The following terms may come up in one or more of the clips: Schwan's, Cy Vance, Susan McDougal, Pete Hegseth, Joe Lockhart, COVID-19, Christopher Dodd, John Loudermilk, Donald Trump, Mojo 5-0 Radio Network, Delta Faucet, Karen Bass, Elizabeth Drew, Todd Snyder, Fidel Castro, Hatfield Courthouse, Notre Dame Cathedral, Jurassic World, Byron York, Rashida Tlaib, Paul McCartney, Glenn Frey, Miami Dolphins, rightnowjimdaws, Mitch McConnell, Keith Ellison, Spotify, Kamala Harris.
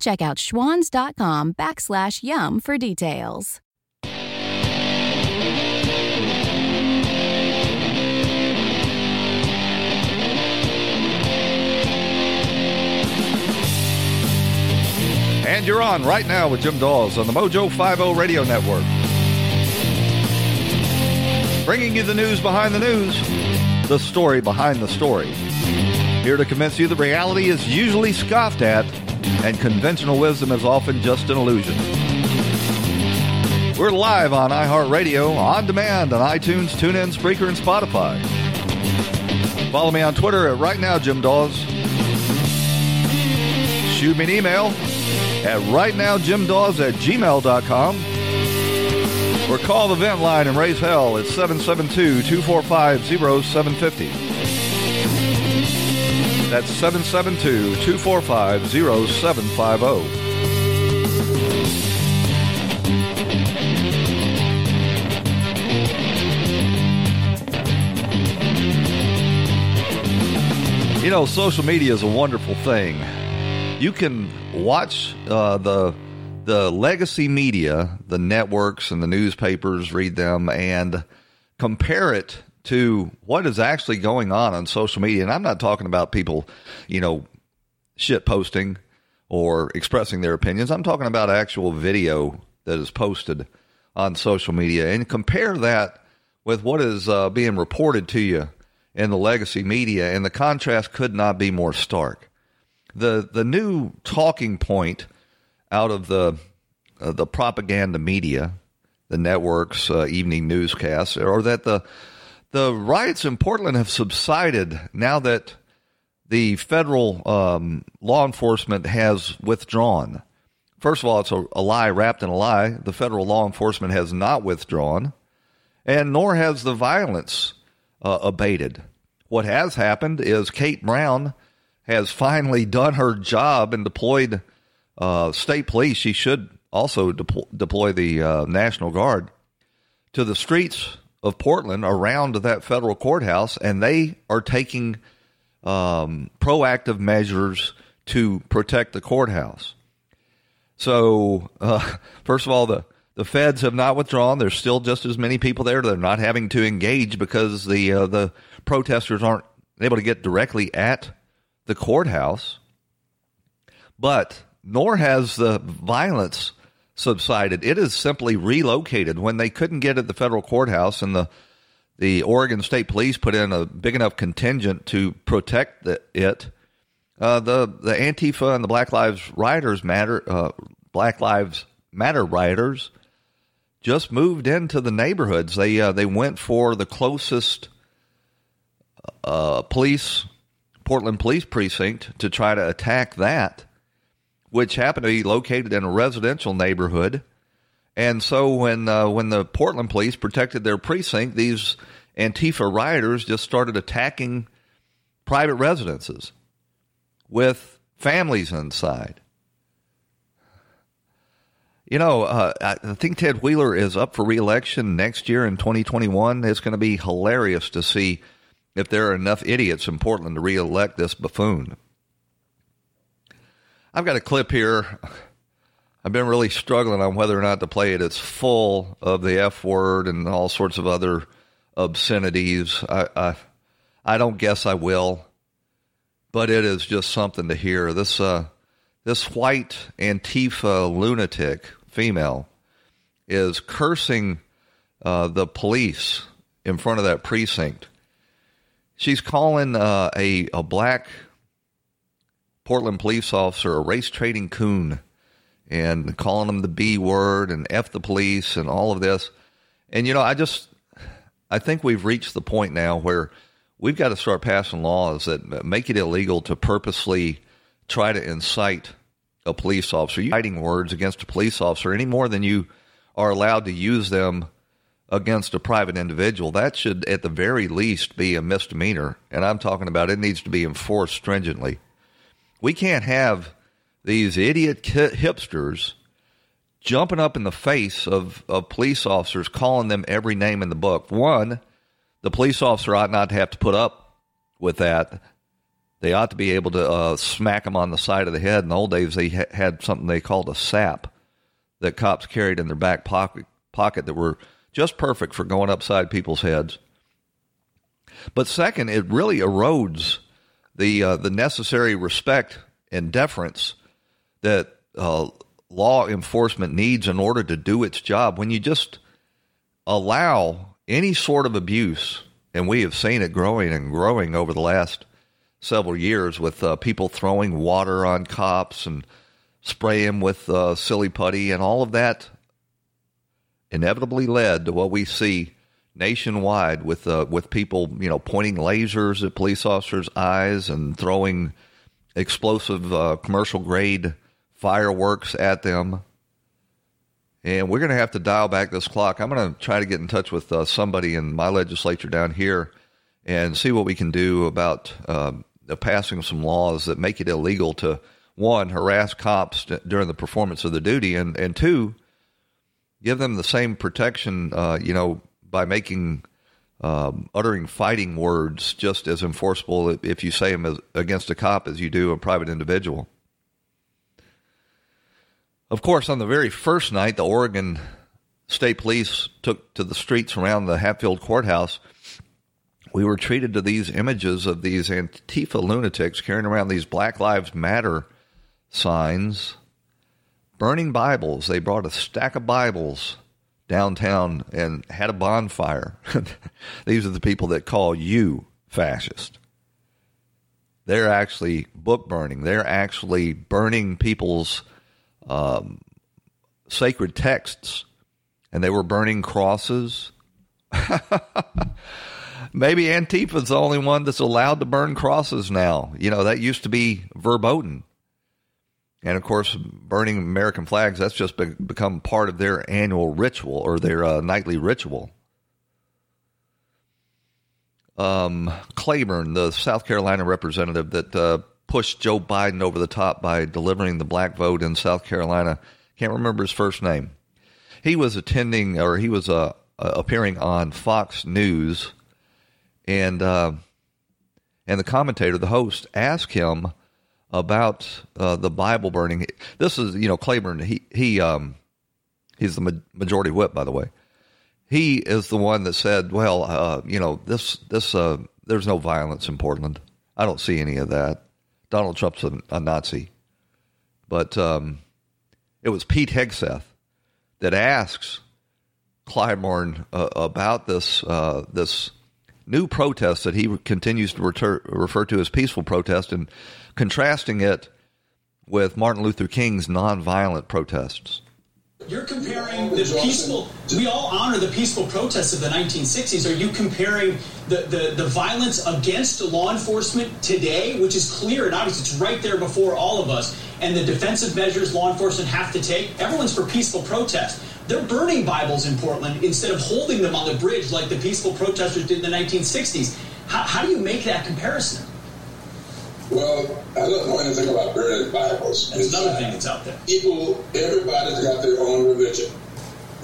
Check out schwans.com/yum for details. And you're on right now with Jim Dawes on the Mojo 5-0 Radio Network. Bringing you the news behind the news, the story behind the story. Here to convince you that reality is usually scoffed at, and conventional wisdom is often just an illusion. We're live on iHeartRadio, on demand on iTunes, TuneIn, Spreaker, and Spotify. Follow me on Twitter at RightNowJimDawes. Shoot me an email at RightNowJimDawes@gmail.com or call the vent line and raise hell at 772-245-0750. That's 772-245-0750. You know, social media is a wonderful thing. You can watch the legacy media, the networks and the newspapers, read them, and compare it to what is actually going on social media. And I'm not talking about people, you know, shit posting or expressing their opinions. I'm talking about actual video that is posted on social media, and compare that with what is being reported to you in the legacy media. And the contrast could not be more stark. The new talking point out of the propaganda media, the networks, evening newscasts, or that the riots in Portland have subsided now that the federal law enforcement has withdrawn. First of all, it's a lie wrapped in a lie. The federal law enforcement has not withdrawn, and nor has the violence abated. What has happened is Kate Brown has finally done her job and deployed state police. She should also deploy the National Guard to the streets of Portland around that federal courthouse, and they are taking proactive measures to protect the courthouse. So, first of all, the feds have not withdrawn. There's still just as many people there. They're not having to engage because the protesters aren't able to get directly at the courthouse. But nor has the violence subsided. It is simply relocated. When they couldn't get at the federal courthouse, and the Oregon State Police put in a big enough contingent to protect the Antifa and the Black Lives Matter rioters just moved into the neighborhoods. They went for the closest Portland police precinct to try to attack that, which happened to be located in a residential neighborhood. And so when the Portland police protected their precinct, these Antifa rioters just started attacking private residences with families inside. You know, I think Ted Wheeler is up for re-election next year in 2021. It's going to be hilarious to see if there are enough idiots in Portland to re-elect this buffoon. I've got a clip here. I've been really struggling on whether or not to play it. It's full of the F word and all sorts of other obscenities. I don't guess I will, but it is just something to hear. This white Antifa lunatic female is cursing the police in front of that precinct. She's calling a black Portland police officer a race trading coon, and calling him the B word and F the police and all of this. And, you know, I think we've reached the point now where we've got to start passing laws that make it illegal to purposely try to incite a police officer. You're fighting words against a police officer any more than you are allowed to use them against a private individual, that should at the very least be a misdemeanor. And I'm talking about it needs to be enforced stringently. We can't have these idiot hipsters jumping up in the face of police officers, calling them every name in the book. One, the police officer ought not to have to put up with that. They ought to be able to smack them on the side of the head. In the old days, they had something they called a sap that cops carried in their back pocket that were just perfect for going upside people's heads. But second, it really erodes the necessary respect and deference that law enforcement needs in order to do its job. When you just allow any sort of abuse, and we have seen it growing and growing over the last several years with people throwing water on cops and spraying with silly putty and all of that, inevitably led to what we see nationwide with people, you know, pointing lasers at police officers' eyes and throwing explosive commercial grade fireworks at them. And we're going to have to dial back this clock. I'm going to try to get in touch with somebody in my legislature down here and see what we can do about passing some laws that make it illegal to, one, harass cops during the performance of their duty, and two, give them the same protection, by making, uttering fighting words just as enforceable if you say them against a cop as you do a private individual. Of course, on the very first night, the Oregon State Police took to the streets around the Hatfield Courthouse. We were treated to these images of these Antifa lunatics carrying around these Black Lives Matter signs, burning Bibles. They brought a stack of Bibles downtown and had a bonfire. These are the people that call you fascist. They're actually book burning. They're actually burning people's sacred texts, and they were burning crosses. Maybe Antifa's the only one that's allowed to burn crosses now. You know, that used to be verboten. And, of course, burning American flags, that's just become part of their annual ritual or their nightly ritual. Clyburn, the South Carolina representative that pushed Joe Biden over the top by delivering the black vote in South Carolina, can't remember his first name. He was appearing on Fox News, and the commentator, the host, asked him about the Bible burning. This is, Clyburn, he's the majority whip, by the way. He is the one that said, well, there's no violence in Portland. I don't see any of that. Donald Trump's a Nazi. But it was Pete Hegseth that asks Clyburn about this new protest that he continues to refer to as peaceful protest, and contrasting it with Martin Luther King's nonviolent protests. You're comparing the peaceful, we all honor the peaceful protests of the 1960s. Are you comparing the violence against law enforcement today, which is clear and obvious, it's right there before all of us, and the defensive measures law enforcement have to take? Everyone's for peaceful protest. They're burning Bibles in Portland instead of holding them on the bridge like the peaceful protesters did in the 1960s. How do you make that comparison? Well, I don't know anything about burning Bibles. It's another thing that's out there. Everybody's got their own religion.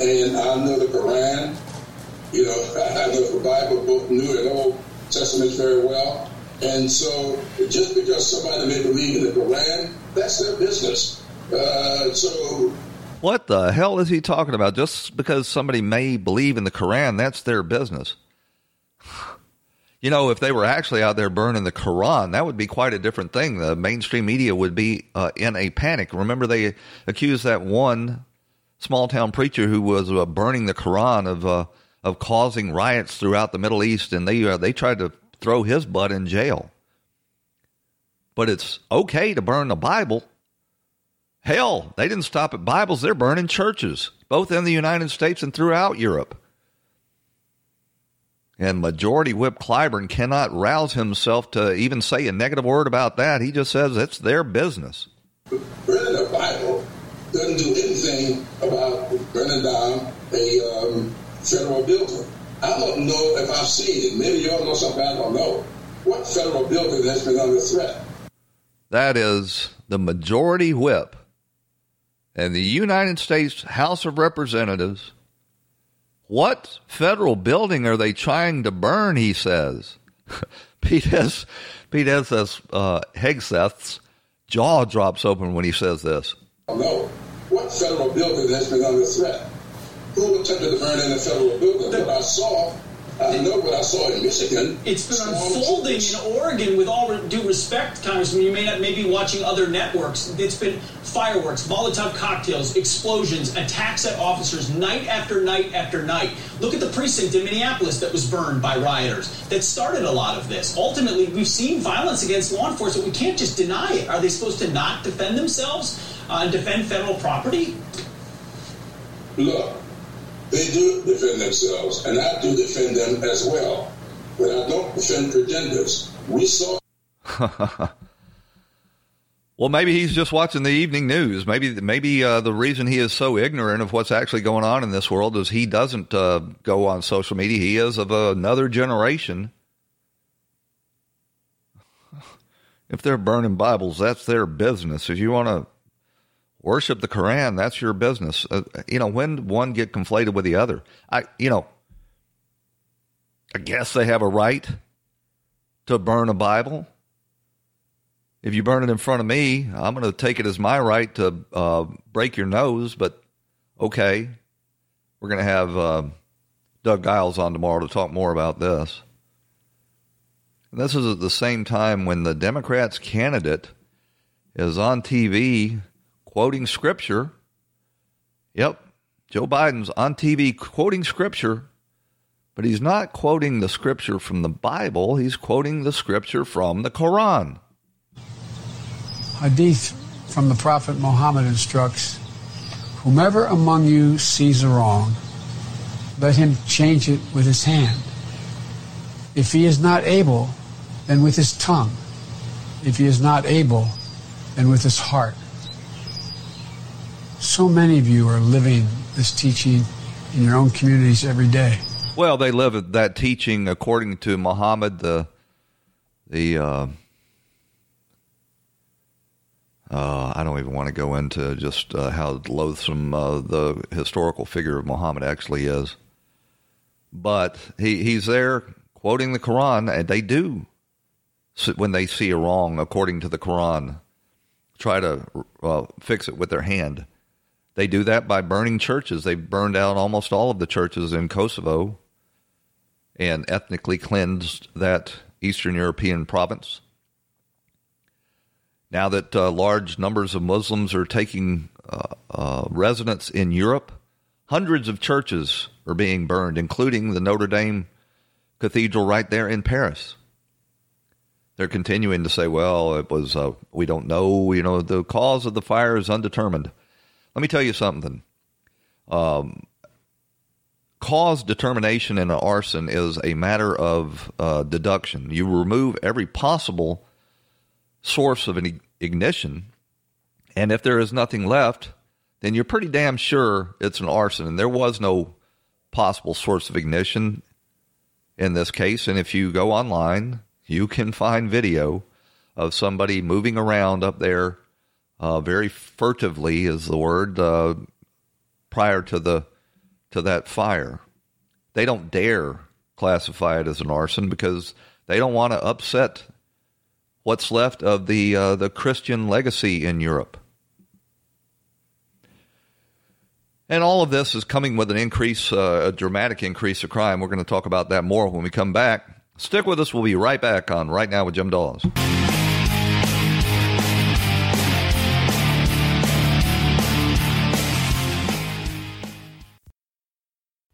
And I know the Quran, I know the Bible, both New and Old Testaments very well. And so just because somebody may believe in the Quran, that's their business. What the hell is he talking about? Just because somebody may believe in the Quran, that's their business. If they were actually out there burning the Quran, that would be quite a different thing. The mainstream media would be in a panic. Remember, they accused that one small-town preacher who was burning the Quran of causing riots throughout the Middle East, and they tried to throw his butt in jail. But it's okay to burn the Bible. Hell, they didn't stop at Bibles. They're burning churches, both in the United States and throughout Europe. And Majority Whip Clyburn cannot rouse himself to even say a negative word about that. He just says it's their business. Burning the Bible doesn't do anything about burning down a federal building. I don't know if I've seen it. Maybe you all know something I don't know. What federal building has been under threat? That is the majority whip in the United States House of Representatives. What federal building are they trying to burn, he says. Pete Hegseth's jaw drops open when he says this. I don't know what federal building has been under threat. Who attempted to burn in a federal building? I know what I saw in Michigan. It's been unfolding in Oregon. With all due respect, Congressman, you may be watching other networks. It's been fireworks, Molotov cocktails, explosions, attacks at officers night after night after night. Look at the precinct in Minneapolis that was burned by rioters. That started a lot of this. Ultimately, we've seen violence against law enforcement. We can't just deny it. Are they supposed to not defend themselves and defend federal property? Look. They do defend themselves, and I do defend them as well. But I don't defend pretenders. We saw... Well, maybe he's just watching the evening news. Maybe the reason he is so ignorant of what's actually going on in this world is he doesn't go on social media. He is of another generation. If they're burning Bibles, that's their business. If you want to worship the Quran, that's your business. When did one get conflated with the other? I guess they have a right to burn a Bible. If you burn it in front of me, I'm going to take it as my right to break your nose, but okay. We're going to have Doug Giles on tomorrow to talk more about this. And this is at the same time when the Democrats' candidate is on TV quoting scripture. Yep. Joe Biden's on TV quoting scripture, but he's not quoting the scripture from the Bible. He's quoting the scripture from the Quran. Hadith from the Prophet Muhammad instructs, whomever among you sees a wrong, let him change it with his hand. If he is not able, then with his tongue. If he is not able, then with his heart. So many of you are living this teaching in your own communities every day. Well, they live that teaching according to Muhammad, I don't even want to go into just how loathsome the historical figure of Muhammad actually is. But he's there quoting the Quran, and they do, when they see a wrong according to the Quran, try to fix it with their hand. They do that by burning churches. They've burned out almost all of the churches in Kosovo and ethnically cleansed that Eastern European province. Now that large numbers of Muslims are taking residence in Europe, hundreds of churches are being burned, including the Notre Dame Cathedral right there in Paris. They're continuing to say, well, it was, we don't know, the cause of the fire is undetermined. Let me tell you something. Cause determination in an arson is a matter of deduction. You remove every possible source of an ignition, and if there is nothing left, then you're pretty damn sure it's an arson, and there was no possible source of ignition in this case. And if you go online, you can find video of somebody moving around up there very furtively is the word, prior to that fire. They don't dare classify it as an arson because they don't want to upset what's left of the Christian legacy in Europe. And all of this is coming with an increase, a dramatic increase of crime. We're going to talk about that more when we come back. Stick with us. We'll be right back on Right Now with Jim Dawes.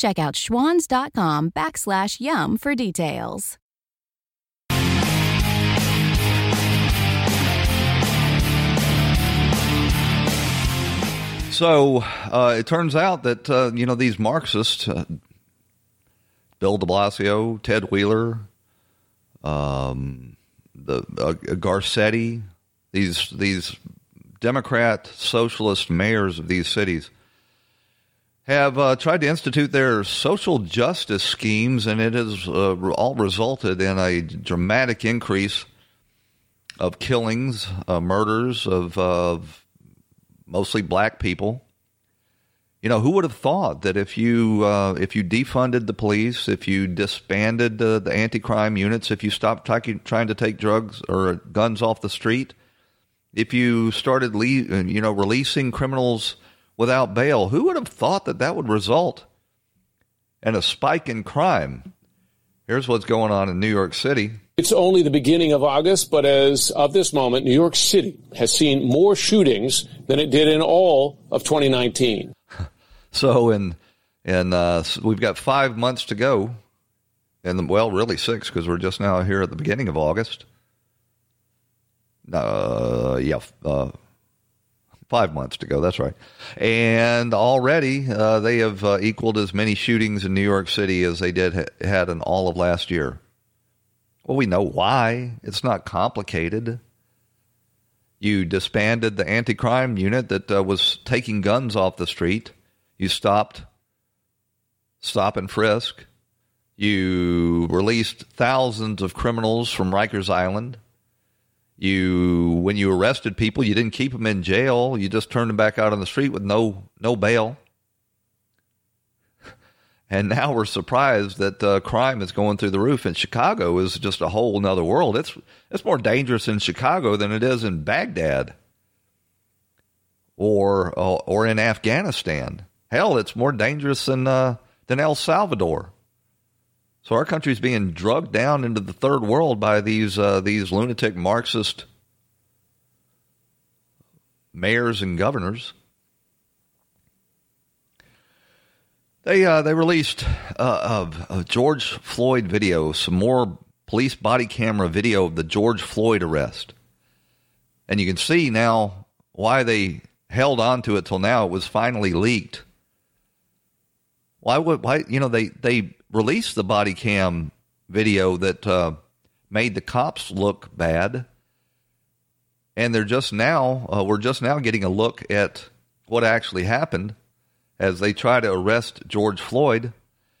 Check out schwans.com/yum for details. So it turns out that, these Marxists, Bill de Blasio, Ted Wheeler, Garcetti, these Democrat socialist mayors of these cities have tried to institute their social justice schemes, and it has all resulted in a dramatic increase of killings, murders of mostly black people. You know, who would have thought that if you defunded the police, if you disbanded the anti-crime units, if you stopped trying to take drugs or guns off the street, if you started releasing criminals without bail, who would have thought that that would result in a spike in crime? Here's what's going on in New York City. It's only the beginning of August, but as of this moment, New York City has seen more shootings than it did in all of 2019. So we've got 5 months to go, and well, really 6, because we're just now here at the beginning of August. 5 months to go. That's right. And already they have equaled as many shootings in New York City as they did had in all of last year. Well, we know why. It's not complicated. You disbanded the anti-crime unit that was taking guns off the street. You stopped stop and frisk. You released thousands of criminals from Rikers Island. When you arrested people, you didn't keep them in jail. You just turned them back out on the street with no bail. And now we're surprised that crime is going through the roof. And Chicago is just a whole nother world. It's more dangerous in Chicago than it is in Baghdad or in Afghanistan. Hell, it's more dangerous than El Salvador. So our country's being drugged down into the third world by these lunatic Marxist mayors and governors. They released a George Floyd video, some more police body camera video of the George Floyd arrest, and you can see now why they held on to it till now. It was finally leaked. They released the body cam video that made the cops look bad, and we're just now getting a look at what actually happened as they try to arrest George Floyd.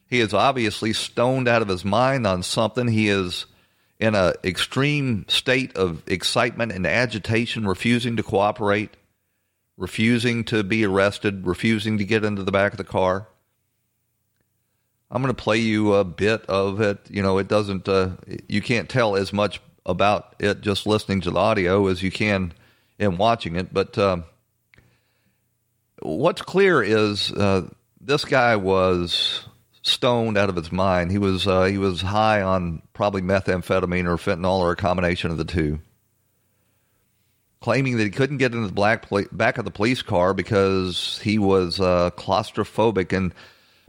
He is obviously stoned out of his mind on something. He is in an extreme state of excitement and agitation, refusing to cooperate, refusing to be arrested, refusing to get into the back of the car. I'm going to play you a bit of it. You know, it doesn't, you can't tell as much about it just listening to the audio as you can in watching it. But what's clear is this guy was stoned out of his mind. He was high on probably methamphetamine or fentanyl or a combination of the two, claiming that he couldn't get into the back of the police car because he was claustrophobic. And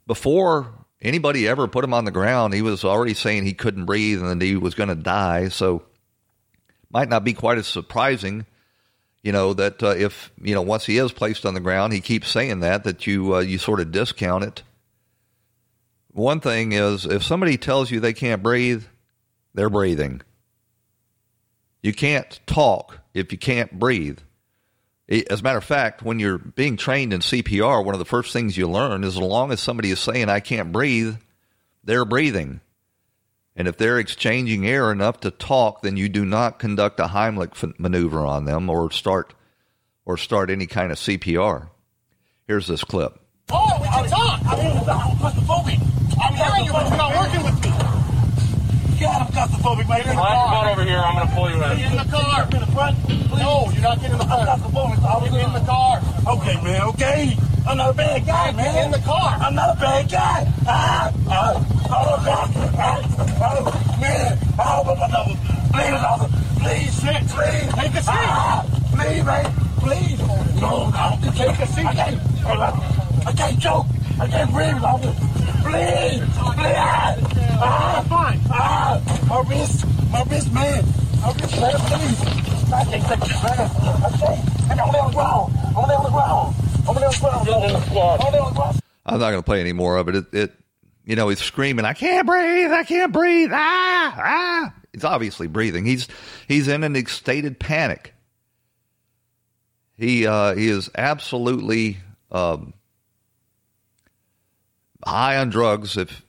before anybody ever put him on the ground, he was already saying he couldn't breathe and that he was going to die. So might not be quite as surprising, that if, once he is placed on the ground, he keeps saying that you sort of discount it. One thing is, if somebody tells you they can't breathe, they're breathing. You can't talk if you can't breathe. As a matter of fact, when you're being trained in CPR, one of the first things you learn is as long as somebody is saying, I can't breathe, they're breathing. And if they're exchanging air enough to talk, then you do not conduct a Heimlich maneuver on them or start any kind of CPR. Here's this clip. Oh, we can talk. I'm claustrophobic. I'm hearing you, but you're not working with me. God, I'm claustrophobic, mate. Come on over here. I'm going to pull you in. Get in the car. In the front. No, you're not getting in the car. I'm claustrophobic. I'll get in the car. Okay, man. Okay. I'm not a bad guy, man. Get in the car. I'm not a bad guy. Oh, man. Oh, please, please. Take a seat. Please, man. Please. No, I don't. Take a seat. I can't joke. I can't breathe. Please! Fine. My wrist, man. My wrist, man, please. I can't take this, man. I'm on the ground. I'm not going to play any more of it. It, he's screaming, I can't breathe. Ah. He's obviously breathing. He's in an excited panic. He is absolutely high on drugs. If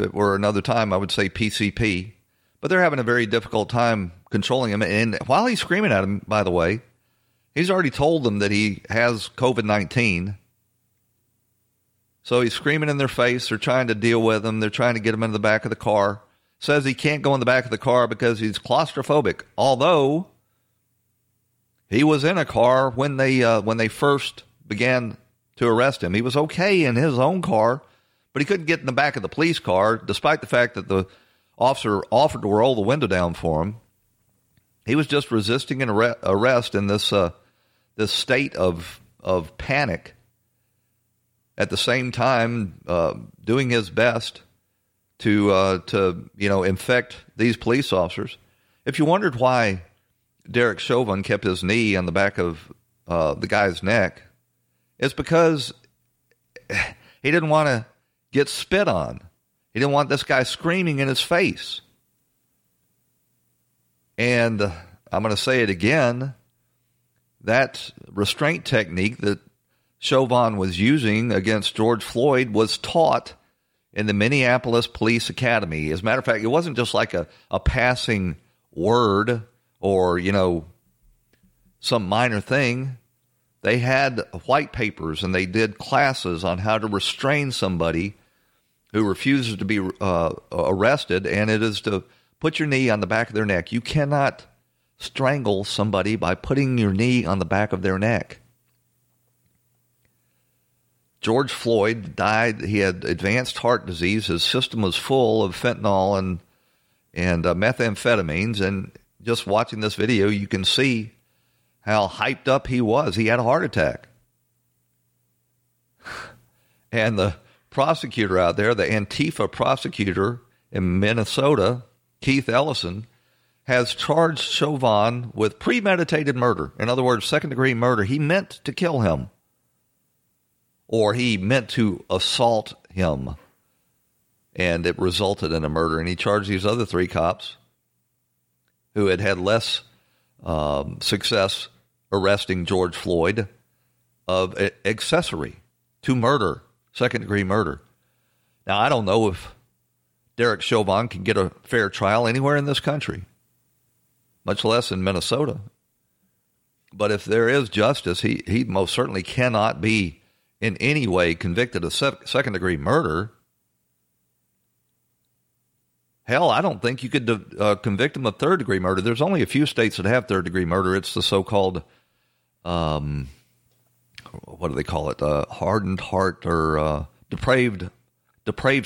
it were another time, I would say PCP. But they're having a very difficult time controlling him. And while he's screaming at him, by the way, he's already told them that he has COVID-19. So he's screaming in their face. They're trying to deal with him. They're trying to get him into the back of the car. Says he can't go in the back of the car because he's claustrophobic. Although he was in a car when they first began to arrest him. He was okay in his own car, but he couldn't get in the back of the police car, despite the fact that the officer offered to roll the window down for him. He was just resisting an arrest in this state of panic. At the same time, doing his best to infect these police officers. If you wondered why Derek Chauvin kept his knee on the back of the guy's neck, it's because he didn't want to get spit on. He didn't want this guy screaming in his face. And I'm going to say it again, that restraint technique that Chauvin was using against George Floyd was taught in the Minneapolis Police Academy. As a matter of fact, it wasn't just like a passing word or, some minor thing. They had white papers and they did classes on how to restrain somebody who refuses to be arrested, and it is to put your knee on the back of their neck. You cannot strangle somebody by putting your knee on the back of their neck. George Floyd died. He had advanced heart disease. His system was full of fentanyl and methamphetamines. And just watching this video, you can see how hyped up he was. He had a heart attack. And the prosecutor out there, the Antifa prosecutor in Minnesota, Keith Ellison, has charged Chauvin with premeditated murder. In other words, second-degree murder. He meant to kill him. Or he meant to assault him, and it resulted in a murder. And he charged these other three cops who had less success arresting George Floyd of accessory to murder, second-degree murder. Now, I don't know if Derek Chauvin can get a fair trial anywhere in this country, much less in Minnesota. But if there is justice, he most certainly cannot be in any way convicted of second-degree murder. Hell, I don't think you could convict him of third-degree murder. There's only a few states that have third-degree murder. It's the so-called, what do they call it, hardened heart or depraved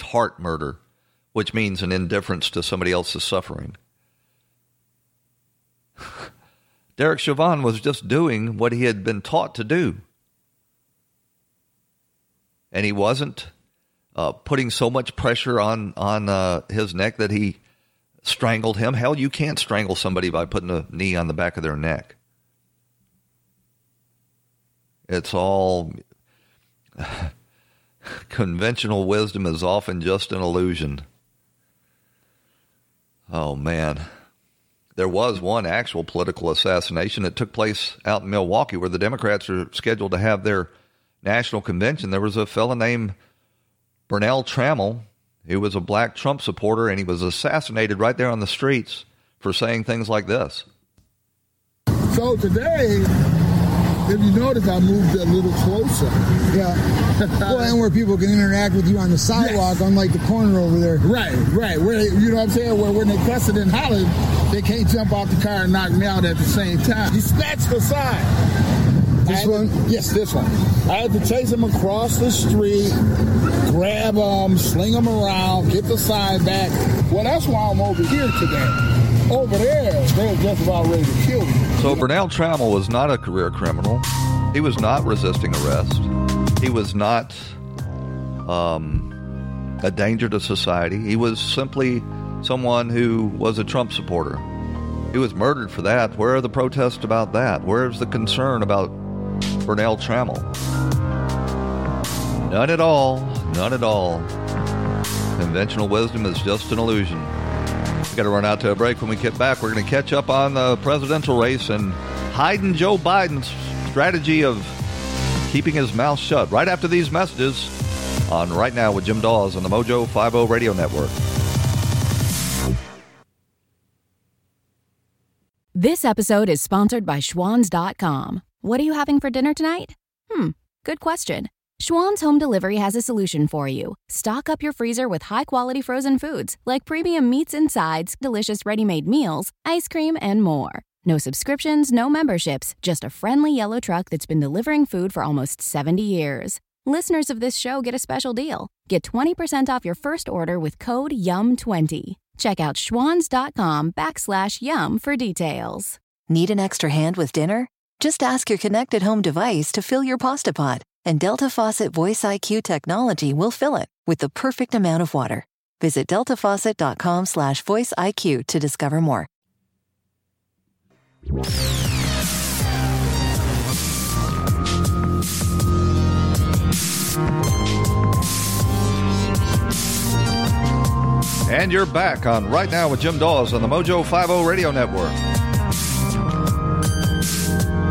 heart murder, which means an indifference to somebody else's suffering. Derek Chauvin was just doing what he had been taught to do. And he wasn't putting so much pressure on his neck that he strangled him. Hell, you can't strangle somebody by putting a knee on the back of their neck. It's all conventional wisdom is often just an illusion. Oh, man. There was one actual political assassination that took place out in Milwaukee where the Democrats are scheduled to have their National Convention. There was a fellow named Bernell Trammel, who was a black Trump supporter, and he was assassinated right there on the streets for saying things like this. So today, if you notice, I moved a little closer. Yeah. Well, and where people can interact with you on the sidewalk, yes. Unlike the corner over there. Right. Where, you know what I'm saying? Where when they cussing and hollering, they can't jump off the car and knock me out at the same time. He snatched the sign. This one? Yes, this one. I had to chase him across the street, grab him, sling him around, get the sign back. Well, that's why I'm over here today. Over there, they're just about ready to kill me. So Bernell Trammel was not a career criminal. He was not resisting arrest. He was not a danger to society. He was simply someone who was a Trump supporter. He was murdered for that. Where are the protests about that? Where's the concern about Bernell Trammel? None at all. None at all. Conventional wisdom is just an illusion. We've got to run out to a break. When we get back, we're going to catch up on the presidential race and hiding Joe Biden's strategy of keeping his mouth shut. Right after these messages on Right Now with Jim Dawes on the Mojo 5-0 Radio Network. This episode is sponsored by Schwan's.com. What are you having for dinner tonight? Good question. Schwan's Home Delivery has a solution for you. Stock up your freezer with high-quality frozen foods like premium meats and sides, delicious ready-made meals, ice cream, and more. No subscriptions, no memberships, just a friendly yellow truck that's been delivering food for almost 70 years. Listeners of this show get a special deal. Get 20% off your first order with code YUM20. Check out schwans.com/yum for details. Need an extra hand with dinner? Just ask your connected home device to fill your pasta pot, and Delta Faucet Voice IQ technology will fill it with the perfect amount of water. Visit deltafaucet.com/voiceiq to discover more. And you're back on Right Now with Jim Dawes on the Mojo 5-0 Radio Network.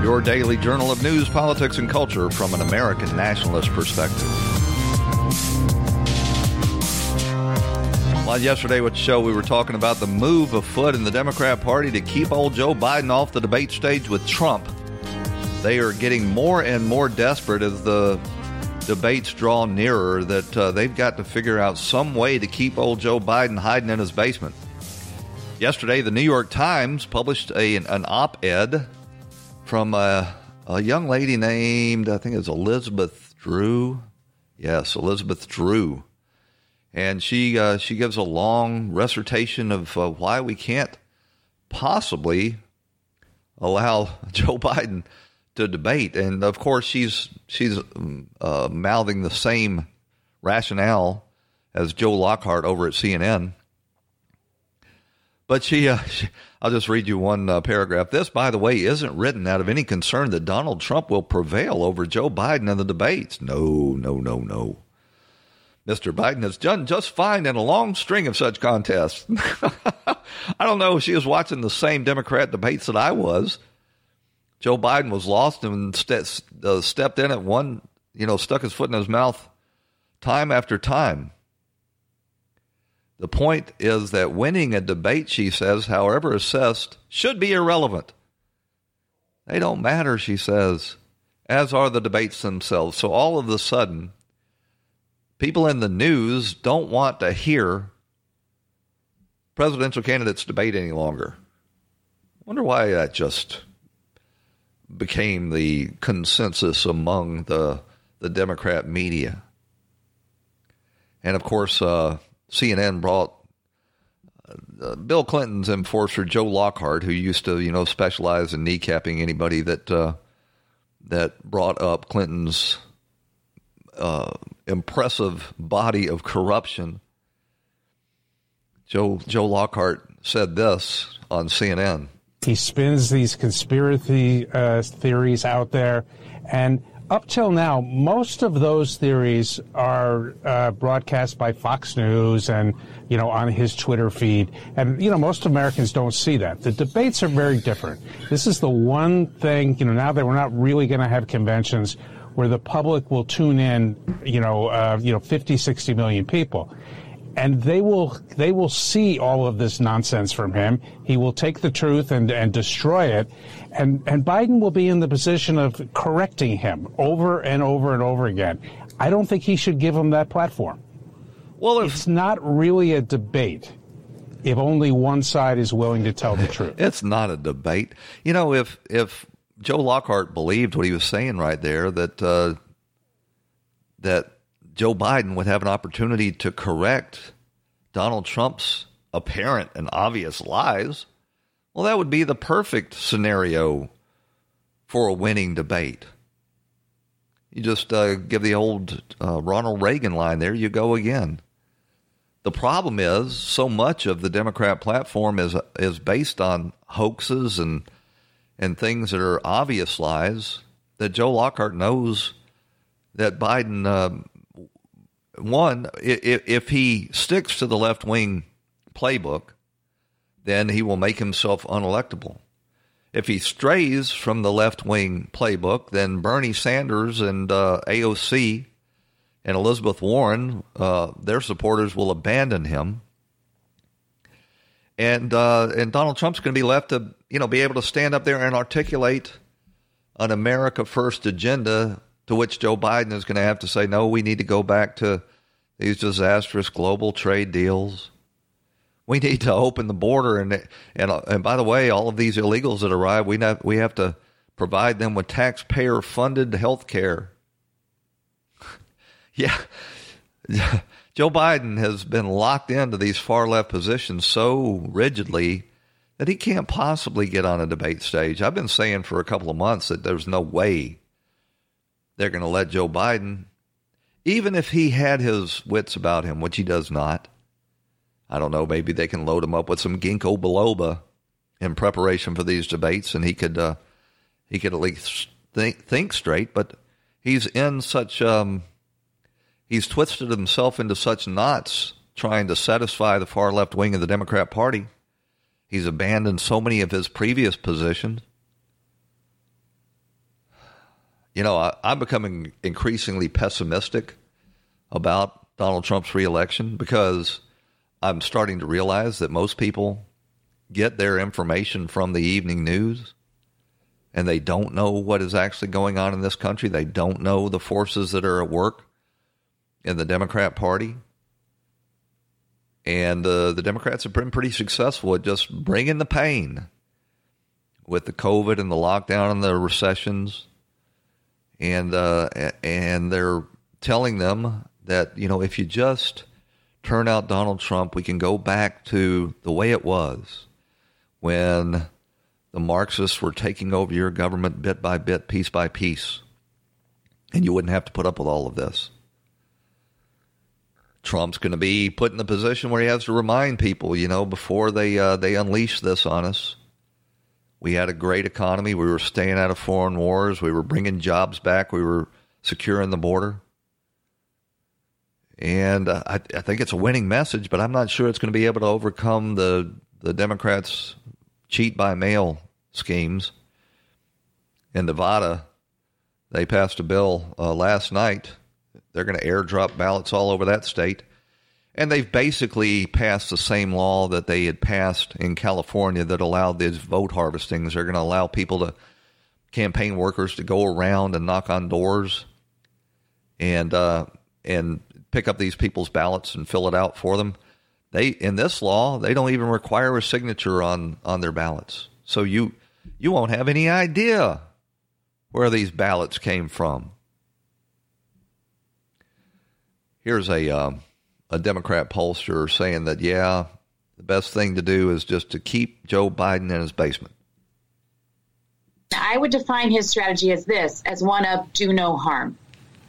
Your daily journal of news, politics, and culture from an American nationalist perspective. Well, yesterday with the show, we were talking about the move afoot in the Democrat Party to keep old Joe Biden off the debate stage with Trump. They are getting more and more desperate as the debates draw nearer, that they've got to figure out some way to keep old Joe Biden hiding in his basement. Yesterday, the New York Times published an op-ed from a young lady named, I think it was Elizabeth Drew. Yes, Elizabeth Drew. And she gives a long recitation of why we can't possibly allow Joe Biden to debate. And of course, she's mouthing the same rationale as Joe Lockhart over at CNN. But she I'll just read you one paragraph. This, by the way, isn't written out of any concern that Donald Trump will prevail over Joe Biden in the debates. No. Mr. Biden has done just fine in a long string of such contests. I don't know if she was watching the same Democrat debates that I was. Joe Biden was lost and stepped in at one, stuck his foot in his mouth time after time. The point is that winning a debate, she says, however assessed, should be irrelevant. They don't matter, she says, as are the debates themselves. So all of a sudden, people in the news don't want to hear presidential candidates debate any longer. I wonder why that just became the consensus among the Democrat media. And of course, CNN brought Bill Clinton's enforcer, Joe Lockhart, who used to, specialize in kneecapping anybody that brought up Clinton's impressive body of corruption. Joe Lockhart said this on CNN. He spins these conspiracy theories out there, and up till now, most of those theories are broadcast by Fox News and, on his Twitter feed. And, most Americans don't see that. The debates are very different. This is the one thing, now that we're not really going to have conventions where the public will tune in, 50, 60 million people. And they will see all of this nonsense from him. He will take the truth and destroy it. And Biden will be in the position of correcting him over and over and over again. I don't think he should give him that platform. Well, it's not really a debate if only one side is willing to tell the truth. It's not a debate. If Joe Lockhart believed what he was saying right there, that Joe Biden would have an opportunity to correct Donald Trump's apparent and obvious lies, well, that would be the perfect scenario for a winning debate. You just give the old Ronald Reagan line there, you go again. The problem is so much of the Democrat platform is based on hoaxes and things that are obvious lies that Joe Lockhart knows that Biden, one, if he sticks to the left-wing playbook, then he will make himself unelectable. If he strays from the left-wing playbook, then Bernie Sanders and AOC and Elizabeth Warren, their supporters will abandon him. And Donald Trump's going to be left to, be able to stand up there and articulate an America First agenda to which Joe Biden is going to have to say, no, we need to go back to these disastrous global trade deals. We need to open the border. And by the way, all of these illegals that arrive, we have to provide them with taxpayer funded health care. Yeah. Joe Biden has been locked into these far left positions so rigidly that he can't possibly get on a debate stage. I've been saying for a couple of months that there's no way they're going to let Joe Biden, even if he had his wits about him, which he does not. I don't know, maybe they can load him up with some ginkgo biloba in preparation for these debates, and he could at least think straight, but he's in such... He's twisted himself into such knots trying to satisfy the far left wing of the Democrat Party. He's abandoned so many of his previous positions. I'm becoming increasingly pessimistic about Donald Trump's reelection because I'm starting to realize that most people get their information from the evening news and they don't know what is actually going on in this country. They don't know the forces that are at work in the Democrat Party. And the Democrats have been pretty successful at just bringing the pain with the COVID and the lockdown and the recessions. And they're telling them that, if you just turn out Donald Trump, we can go back to the way it was when the Marxists were taking over your government bit by bit, piece by piece. And you wouldn't have to put up with all of this. Trump's going to be put in the position where he has to remind people, before they unleash this on us. We had a great economy. We were staying out of foreign wars. We were bringing jobs back. We were securing the border. And I think it's a winning message, but I'm not sure it's going to be able to overcome the Democrats' cheat-by-mail schemes. In Nevada, they passed a bill last night. They're going to airdrop ballots all over that state. And they've basically passed the same law that they had passed in California that allowed these vote harvestings. They're going to allow campaign workers to go around and knock on doors and pick up these people's ballots and fill it out for them. In this law, they don't even require a signature on their ballots. So you won't have any idea where these ballots came from. Here's a Democrat pollster saying that, yeah, the best thing to do is just to keep Joe Biden in his basement. I would define his strategy as this, as one of do no harm.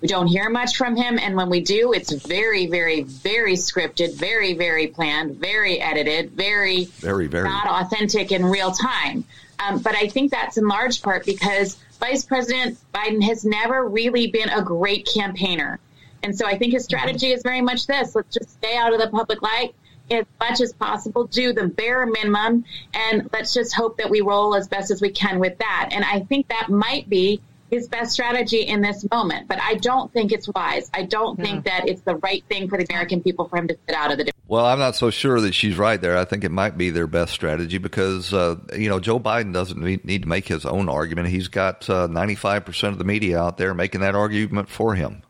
We don't hear much from him, and when we do, it's very, very, very scripted, very, very planned, very edited, very, very, very not authentic in real time. But I think that's in large part because Vice President Biden has never really been a great campaigner. And so I think his strategy is very much this. Let's just stay out of the public light as much as possible, do the bare minimum, and let's just hope that we roll as best as we can with that. And I think that might be his best strategy in this moment. But I don't think it's wise. I don't think that it's the right thing for the American people for him to sit out of the debate. Well, I'm not so sure that she's right there. I think it might be their best strategy because, Joe Biden doesn't need to make his own argument. He's got 95% of the media out there making that argument for him.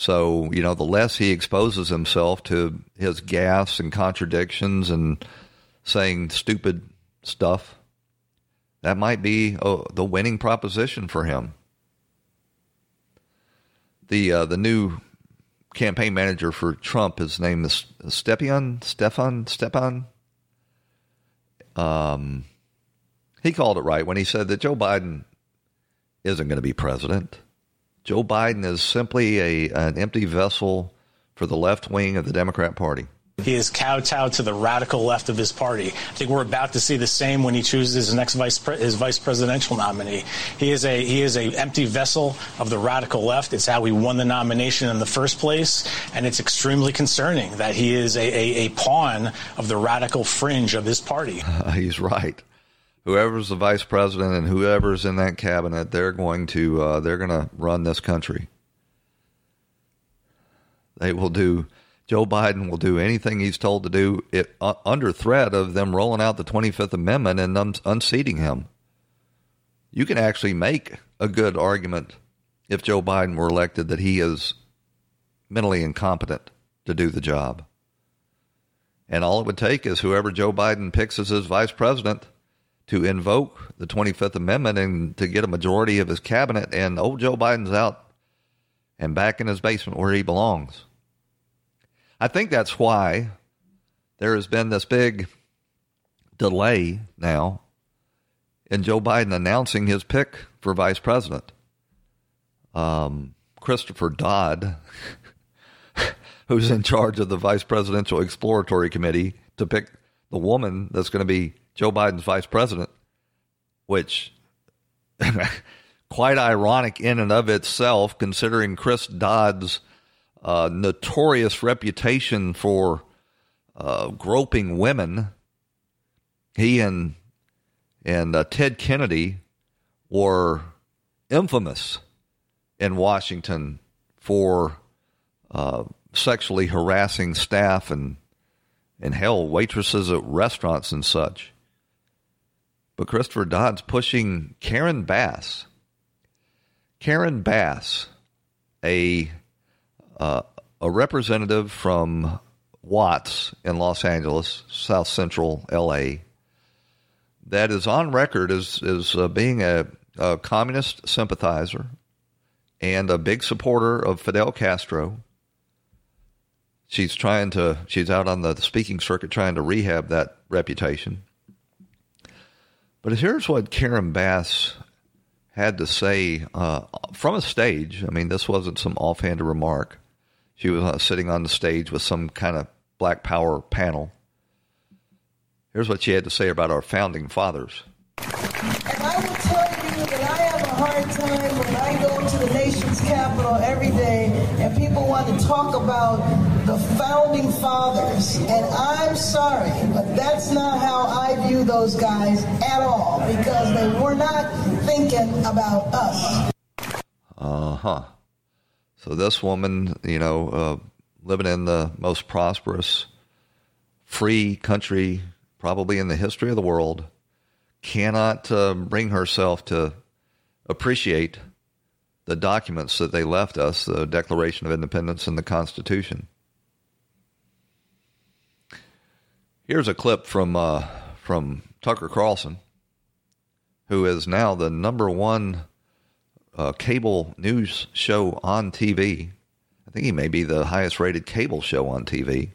So, the less he exposes himself to his gaffes and contradictions and saying stupid stuff, that might be the winning proposition for him. The new campaign manager for Trump, his name is Stepan. He called it right when he said that Joe Biden isn't going to be president. Joe Biden is simply an empty vessel for the left wing of the Democrat Party. He is kowtowed to the radical left of his party. I think we're about to see the same when he chooses his next vice presidential nominee. He is a empty vessel of the radical left. It's how he won the nomination in the first place, and it's extremely concerning that he is a pawn of the radical fringe of his party. He's right. Whoever's the vice president and whoever's in that cabinet, they're going to run this country. Joe Biden will do anything he's told to do under threat of them rolling out the 25th Amendment and unseating him. You can actually make a good argument if Joe Biden were elected that he is mentally incompetent to do the job. And all it would take is whoever Joe Biden picks as his vice president to invoke the 25th Amendment and to get a majority of his cabinet, and old Joe Biden's out and back in his basement where he belongs. I think that's why there has been this big delay now in Joe Biden announcing his pick for vice president. Christopher Dodd, who's in charge of the Vice Presidential Exploratory Committee to pick the woman that's going to be Joe Biden's vice president, which quite ironic in and of itself, considering Chris Dodd's notorious reputation for groping women. He and Ted Kennedy were infamous in Washington for sexually harassing staff and waitresses at restaurants and such. But Christopher Dodd's pushing Karen Bass. Karen Bass, a representative from Watts in Los Angeles, South Central L.A., that is on record as being a communist sympathizer and a big supporter of Fidel Castro. She's out on the speaking circuit trying to rehab that reputation. But here's what Karen Bass had to say from a stage. I mean, this wasn't some offhanded remark. She was sitting on the stage with some kind of Black Power panel. Here's what she had to say about our founding fathers. And I will tell you that I have a hard time when I go to the nation's capital every day and people want to talk about the founding fathers. And I'm sorry, but that's not how I view those guys at all, because they were not thinking about us. Uh-huh. So this woman, living in the most prosperous, free country, probably in the history of the world, cannot bring herself to appreciate the documents that they left us, the Declaration of Independence and the Constitution. Here's a clip from Tucker Carlson, who is now the number one cable news show on TV. I think he may be the highest rated cable show on TV,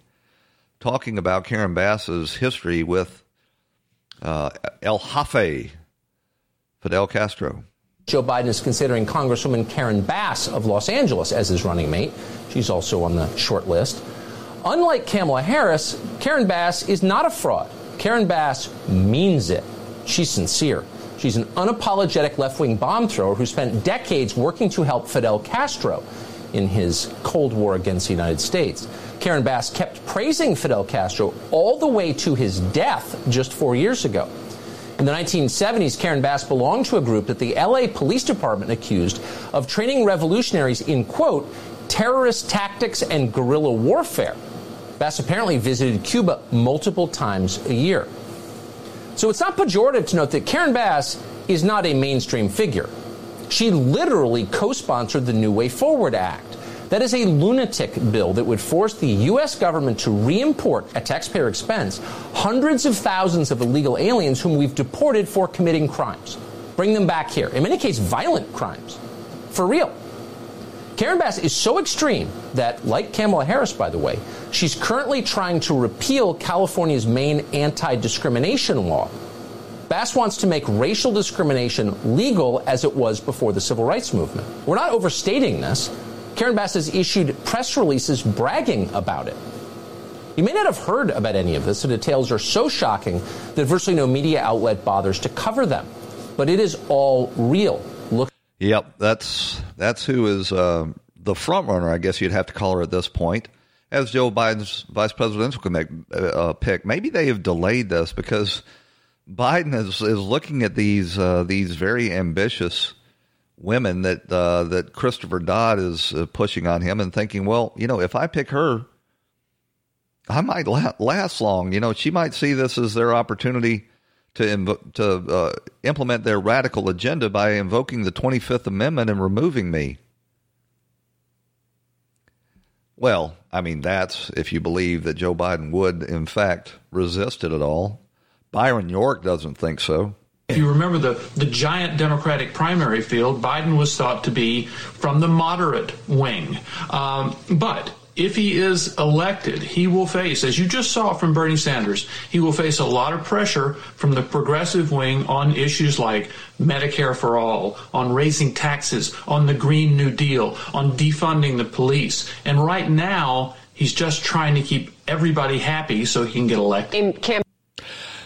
talking about Karen Bass's history with El Jefe, Fidel Castro. Joe Biden is considering Congresswoman Karen Bass of Los Angeles as his running mate. She's also on the short list. Unlike Kamala Harris, Karen Bass is not a fraud. Karen Bass means it. She's sincere. She's an unapologetic left-wing bomb thrower who spent decades working to help Fidel Castro in his Cold War against the United States. Karen Bass kept praising Fidel Castro all the way to his death just 4 years ago. In the 1970s, Karen Bass belonged to a group that the L.A. Police Department accused of training revolutionaries in, quote, terrorist tactics and guerrilla warfare. Bass apparently visited Cuba multiple times a year. So it's not pejorative to note that Karen Bass is not a mainstream figure. She literally co-sponsored the New Way Forward Act. That is a lunatic bill that would force the U.S. government to re-import, at taxpayer expense, hundreds of thousands of illegal aliens whom we've deported for committing crimes. Bring them back here. In many cases, violent crimes. For real. Karen Bass is so extreme that, like Kamala Harris, by the way, she's currently trying to repeal California's main anti-discrimination law. Bass wants to make racial discrimination legal as it was before the Civil Rights Movement. We're not overstating this. Karen Bass has issued press releases bragging about it. You may not have heard about any of this. The details are so shocking that virtually no media outlet bothers to cover them. But it is all real. Look. Yep, that's who is the front runner, I guess you'd have to call her at this point, as Joe Biden's vice presidential pick. Maybe they have delayed this because Biden is looking at these very ambitious women that Christopher Dodd is pushing on him and thinking, well, you know, if I pick her, I might last long. You know, she might see this as their opportunity to implement their radical agenda by invoking the 25th Amendment and removing me. Well, I mean, that's if you believe that Joe Biden would, in fact, resist it at all. Byron York doesn't think so. If you remember the giant Democratic primary field, Biden was thought to be from the moderate wing. But if he is elected, he will face, as you just saw from Bernie Sanders, he will face a lot of pressure from the progressive wing on issues like Medicare for all, on raising taxes, on the Green New Deal, on defunding the police. And right now, he's just trying to keep everybody happy so he can get elected.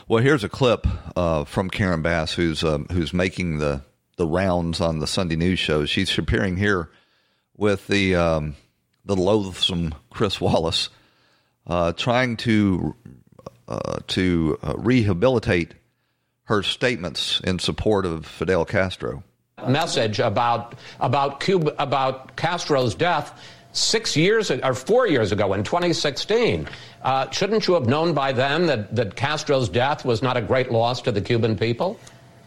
Well, here's a clip from Karen Bass, who's making the rounds on the Sunday news show. She's appearing here with the loathsome Chris Wallace, trying to rehabilitate her statements in support of Fidel Castro. Message about Cuba, about Castro's death 6 years or 4 years ago in 2016. Shouldn't you have known by then that Castro's death was not a great loss to the Cuban people?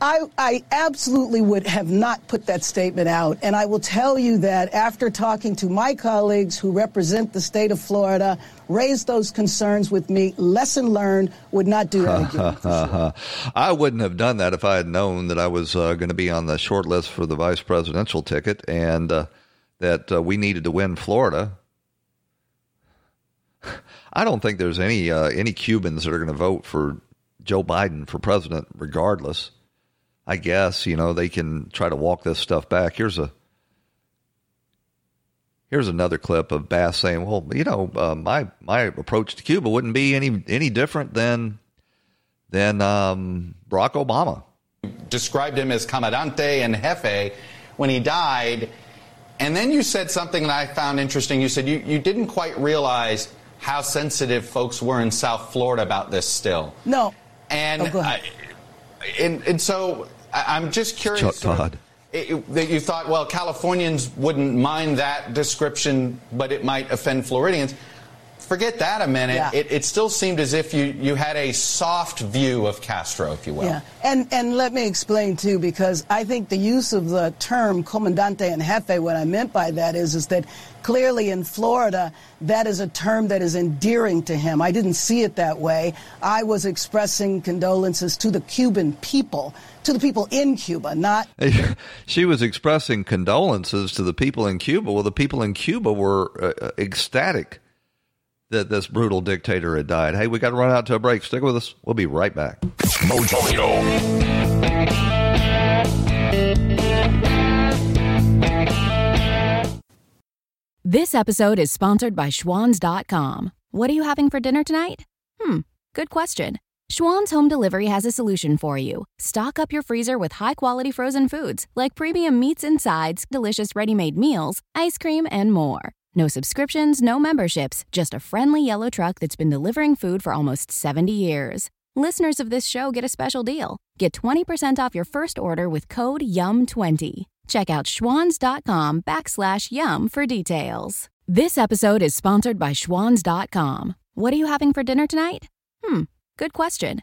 I absolutely would have not put that statement out. And I will tell you that after talking to my colleagues who represent the state of Florida, raised those concerns with me, lesson learned, would not do that again. Sure. I wouldn't have done that if I had known that I was going to be on the short list for the vice presidential ticket and that we needed to win Florida. I don't think there's any Cubans that are going to vote for Joe Biden for president regardless. I guess, you know, they can try to walk this stuff back. Here's another clip of Bass saying, well, you know, my approach to Cuba wouldn't be any different than Barack Obama. Described him as comandante and jefe when he died. And then you said something that I found interesting. You said you didn't quite realize how sensitive folks were in South Florida about this still. No. And go ahead. And so I'm just curious that you thought, well, Californians wouldn't mind that description, but it might offend Floridians. Forget that a minute. Yeah. It still seemed as if you had a soft view of Castro, if you will. Yeah. And let me explain, too, because I think the use of the term comandante and jefe, what I meant by that is that clearly in Florida, that is a term that is endearing to him. I didn't see it that way. I was expressing condolences to the Cuban people, to the people in Cuba, not... She was expressing condolences to the people in Cuba. Well, the people in Cuba were ecstatic that this brutal dictator had died. Hey, we got to run out to a break. Stick with us. We'll be right back. Mojo. This episode is sponsored by Schwan's.com. What are you having for dinner tonight? Good question. Schwann's Home Delivery has a solution for you. Stock up your freezer with high-quality frozen foods like premium meats and sides, delicious ready-made meals, ice cream, and more. No subscriptions, no memberships, just a friendly yellow truck that's been delivering food for almost 70 years. Listeners of this show get a special deal. Get 20% off your first order with code YUM20. Check out schwans.com/YUM for details. This episode is sponsored by Schwans.com. What are you having for dinner tonight? Good question.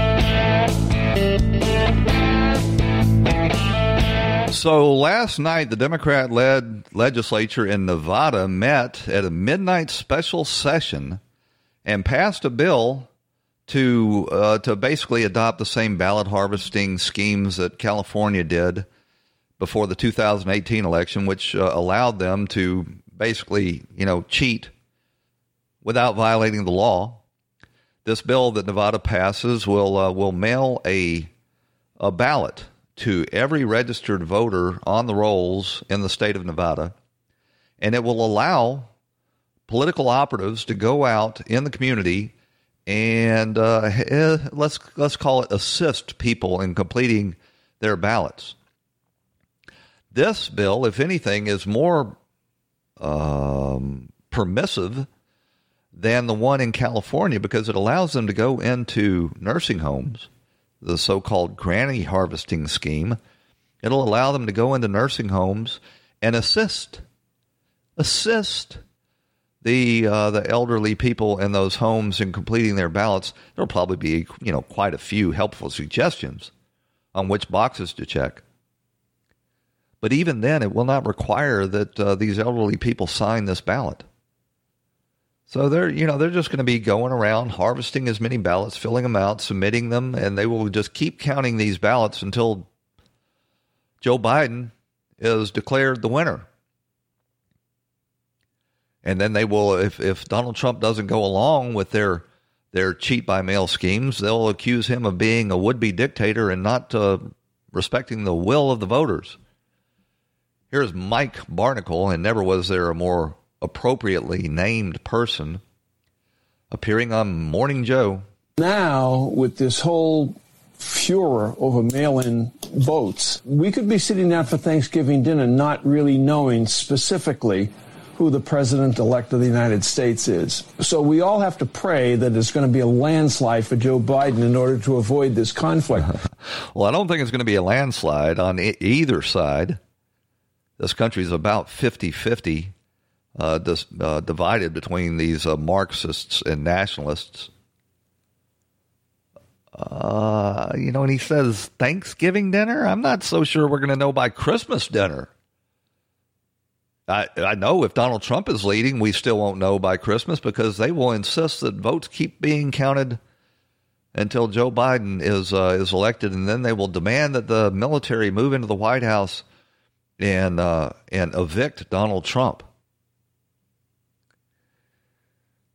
So last night, the Democrat-led legislature in Nevada met at a midnight special session and passed a bill to basically adopt the same ballot harvesting schemes that California did before the 2018 election, which allowed them to basically, cheat without violating the law. This bill that Nevada passes will mail a ballot to every registered voter on the rolls in the state of Nevada, and it will allow political operatives to go out in the community and let's call it assist people in completing their ballots. This bill, if anything, is more permissive than the one in California because it allows them to go into nursing homes, the so-called granny harvesting scheme. It'll allow them to go into nursing homes and assist the elderly people in those homes in completing their ballots. There'll probably be, quite a few helpful suggestions on which boxes to check. But even then, it will not require that these elderly people sign this ballot. So they're just going to be going around harvesting as many ballots, filling them out, submitting them, and they will just keep counting these ballots until Joe Biden is declared the winner. And then they will, if Donald Trump doesn't go along with their cheat by mail schemes, they'll accuse him of being a would-be dictator and not respecting the will of the voters. Here's Mike Barnicle, and never was there a more appropriately named person, appearing on Morning Joe. Now, with this whole furor over mail-in votes, we could be sitting down for Thanksgiving dinner not really knowing specifically who the president-elect of the United States is. So we all have to pray that it's going to be a landslide for Joe Biden in order to avoid this conflict. Well, I don't think it's going to be a landslide on either side. This country is about 50-50. Divided between these Marxists and nationalists. And he says Thanksgiving dinner? I'm not so sure we're going to know by Christmas dinner. I know if Donald Trump is leading, we still won't know by Christmas because they will insist that votes keep being counted until Joe Biden is elected, and then they will demand that the military move into the White House and evict Donald Trump.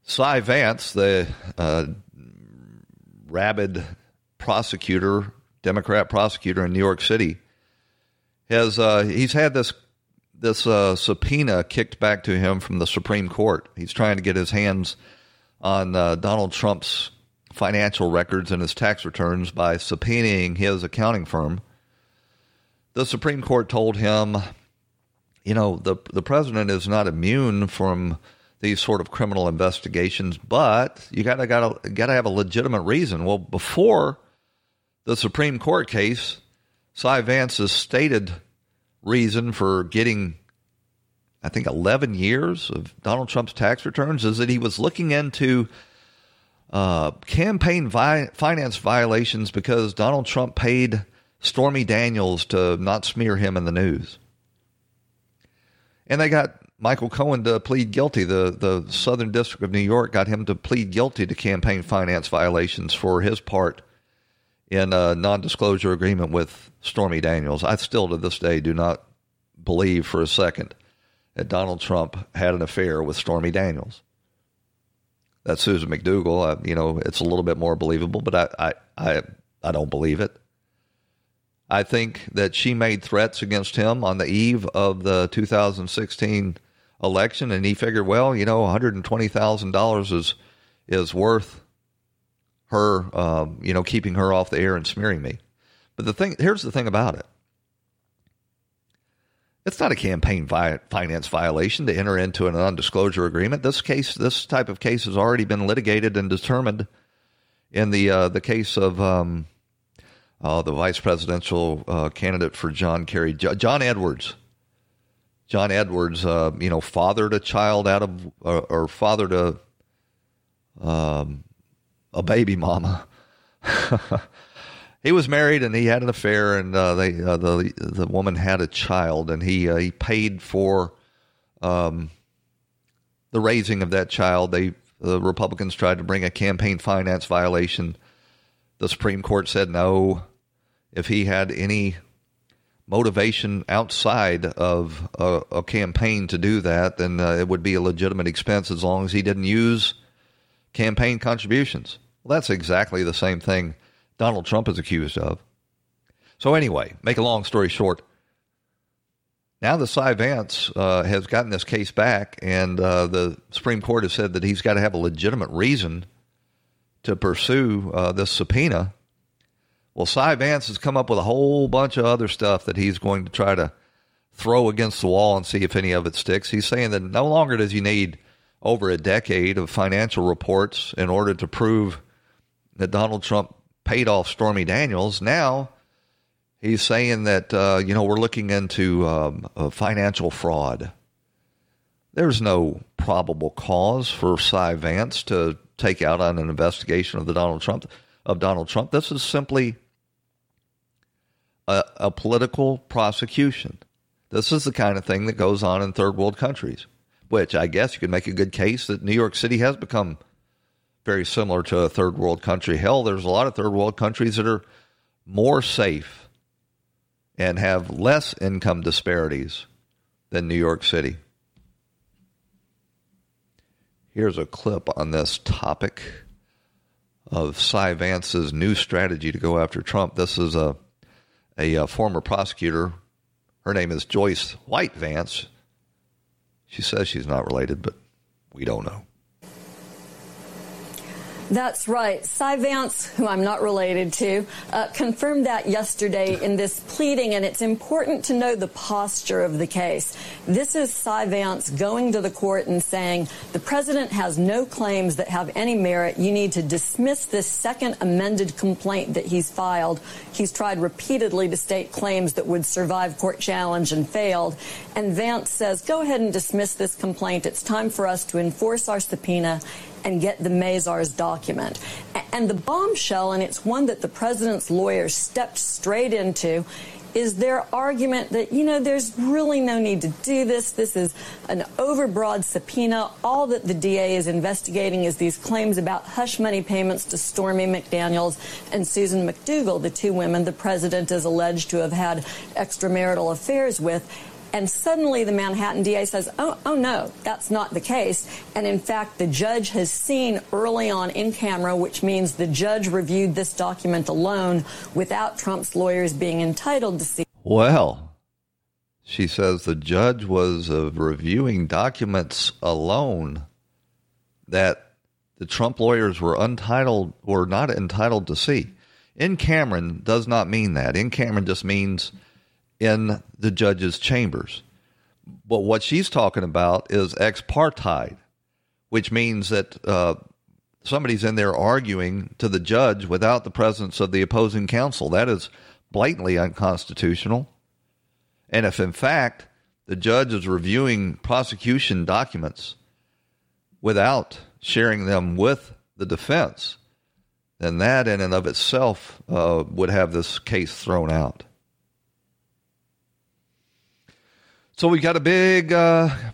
Cy Vance, the rabid prosecutor, Democrat prosecutor in New York City, he's had this subpoena kicked back to him from the Supreme Court. He's trying to get his hands on Donald Trump's financial records and his tax returns by subpoenaing his accounting firm. The Supreme Court told him, the president is not immune from these sort of criminal investigations, but you gotta have a legitimate reason. Well, before the Supreme Court case, Cy Vance's stated reason for getting, I think, 11 years of Donald Trump's tax returns is that he was looking into campaign finance violations because Donald Trump paid Stormy Daniels to not smear him in the news. And they got Michael Cohen to plead guilty. The Southern District of New York got him to plead guilty to campaign finance violations for his part in a non-disclosure agreement with Stormy Daniels. I still to this day do not believe for a second that Donald Trump had an affair with Stormy Daniels. That's Susan McDougal. It's a little bit more believable, but I don't believe it. I think that she made threats against him on the eve of the 2016 election, and he figured, $120,000 is worth her, keeping her off the air and smearing me. But here's the thing about it. It's not a campaign finance violation to enter into an undisclosure agreement. This type of case has already been litigated and determined in the case of the vice presidential candidate for John Kerry, John Edwards. John Edwards, fathered a child out of, or fathered a baby mama. He was married and he had an affair, and the woman had a child, and he paid for the raising of that child. The Republicans tried to bring a campaign finance violation. The Supreme Court said no. If he had any motivation outside of a campaign to do that, then it would be a legitimate expense as long as he didn't use campaign contributions. Well, that's exactly the same thing Donald Trump is accused of. So anyway, make a long story short, now the Cy Vance has gotten this case back, and the Supreme Court has said that he's got to have a legitimate reason to pursue this subpoena. Well, Cy Vance has come up with a whole bunch of other stuff that he's going to try to throw against the wall and see if any of it sticks. He's saying that no longer does he need over a decade of financial reports in order to prove that Donald Trump paid off Stormy Daniels. Now he's saying that, we're looking into financial fraud. There's no probable cause for Cy Vance to take out on an investigation of Donald Trump. This is simply a political prosecution. This is the kind of thing that goes on in third world countries, which I guess you could make a good case that New York City has become very similar to a third world country. Hell, there's a lot of third world countries that are more safe and have less income disparities than New York City. Here's a clip on this topic of Cy Vance's new strategy to go after Trump. This is a former prosecutor. Her name is Joyce White Vance. She says she's not related, but we don't know. That's right. Cy Vance, who I'm not related to, confirmed that yesterday in this pleading, and it's important to know the posture of the case. This is Cy Vance going to the court and saying, the president has no claims that have any merit. You need to dismiss this second amended complaint that he's filed. He's tried repeatedly to state claims that would survive court challenge and failed. And Vance says, go ahead and dismiss this complaint. It's time for us to enforce our subpoena and get the Mazars document. And the bombshell, and it's one that the president's lawyers stepped straight into, is their argument that, there's really no need to do this. This is an overbroad subpoena. All that the DA is investigating is these claims about hush money payments to Stormy McDaniels and Susan McDougal, the two women the president is alleged to have had extramarital affairs with. And suddenly the Manhattan DA says, oh, no, that's not the case. And in fact, the judge has seen early on in camera, which means the judge reviewed this document alone without Trump's lawyers being entitled to see. Well, she says the judge was reviewing documents alone that the Trump lawyers were not entitled to see. In Cameron does not mean that. In Cameron just means in the judge's chambers. But what she's talking about is ex parte, which means that somebody's in there arguing to the judge without the presence of the opposing counsel. That is blatantly unconstitutional. And if, in fact, the judge is reviewing prosecution documents without sharing them with the defense, then that in and of itself would have this case thrown out. So we got a big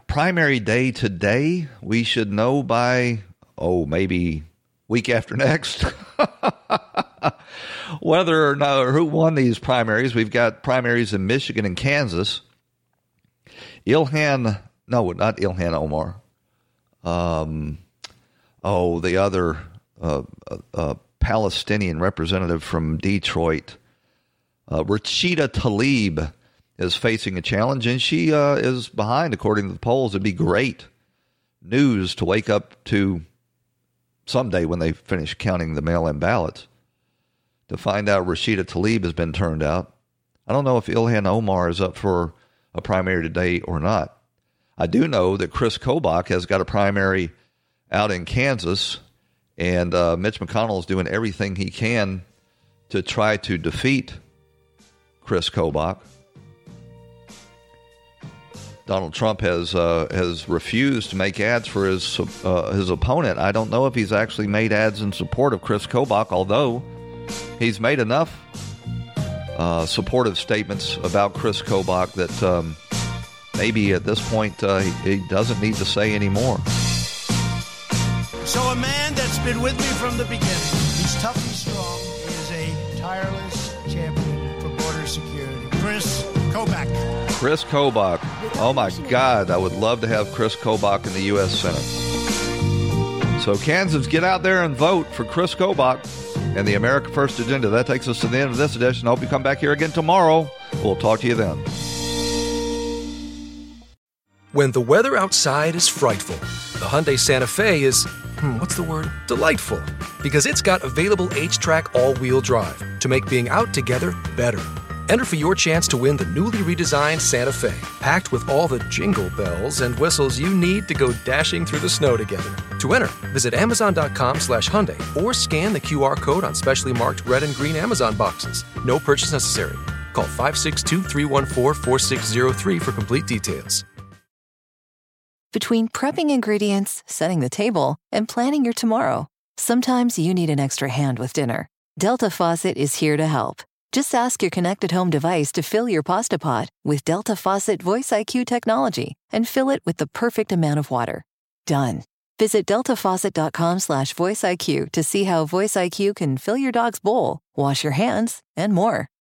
primary day today. We should know by, maybe week after next, whether or not who won these primaries. We've got primaries in Michigan and Kansas. Not Ilhan Omar. The other Palestinian representative from Detroit, Rashida Tlaib, is facing a challenge, and she is behind, according to the polls. It'd be great news to wake up to someday when they finish counting the mail-in ballots to find out Rashida Tlaib has been turned out. I don't know if Ilhan Omar is up for a primary today or not. I do know that Chris Kobach has got a primary out in Kansas, and Mitch McConnell is doing everything he can to try to defeat Chris Kobach. Donald Trump has refused to make ads for his opponent. I don't know if he's actually made ads in support of Chris Kobach, although He's made enough supportive statements about Chris Kobach that maybe at this point he doesn't need to say anymore. So a man that's been with me from the beginning, he's tough, he's strong, he is a tireless champion for border security. Chris Kobach. Chris Kobach. Oh, my God. I would love to have Chris Kobach in the U.S. Senate. So, Kansans, get out there and vote for Chris Kobach and the America First agenda. That takes us to the end of this edition. I hope you come back here again tomorrow. We'll talk to you then. When the weather outside is frightful, the Hyundai Santa Fe is, delightful. Because it's got available H-Track all-wheel drive to make being out together better. Enter for your chance to win the newly redesigned Santa Fe, packed with all the jingle bells and whistles you need to go dashing through the snow together. To enter, visit Amazon.com/Hyundai or scan the QR code on specially marked red and green Amazon boxes. No purchase necessary. Call 562-314-4603 for complete details. Between prepping ingredients, setting the table, and planning your tomorrow, sometimes you need an extra hand with dinner. Delta Faucet is here to help. Just ask your connected home device to fill your pasta pot with Delta Faucet Voice IQ technology and fill it with the perfect amount of water. Done. Visit deltafaucet.com/voice IQ to see how Voice IQ can fill your dog's bowl, wash your hands, and more.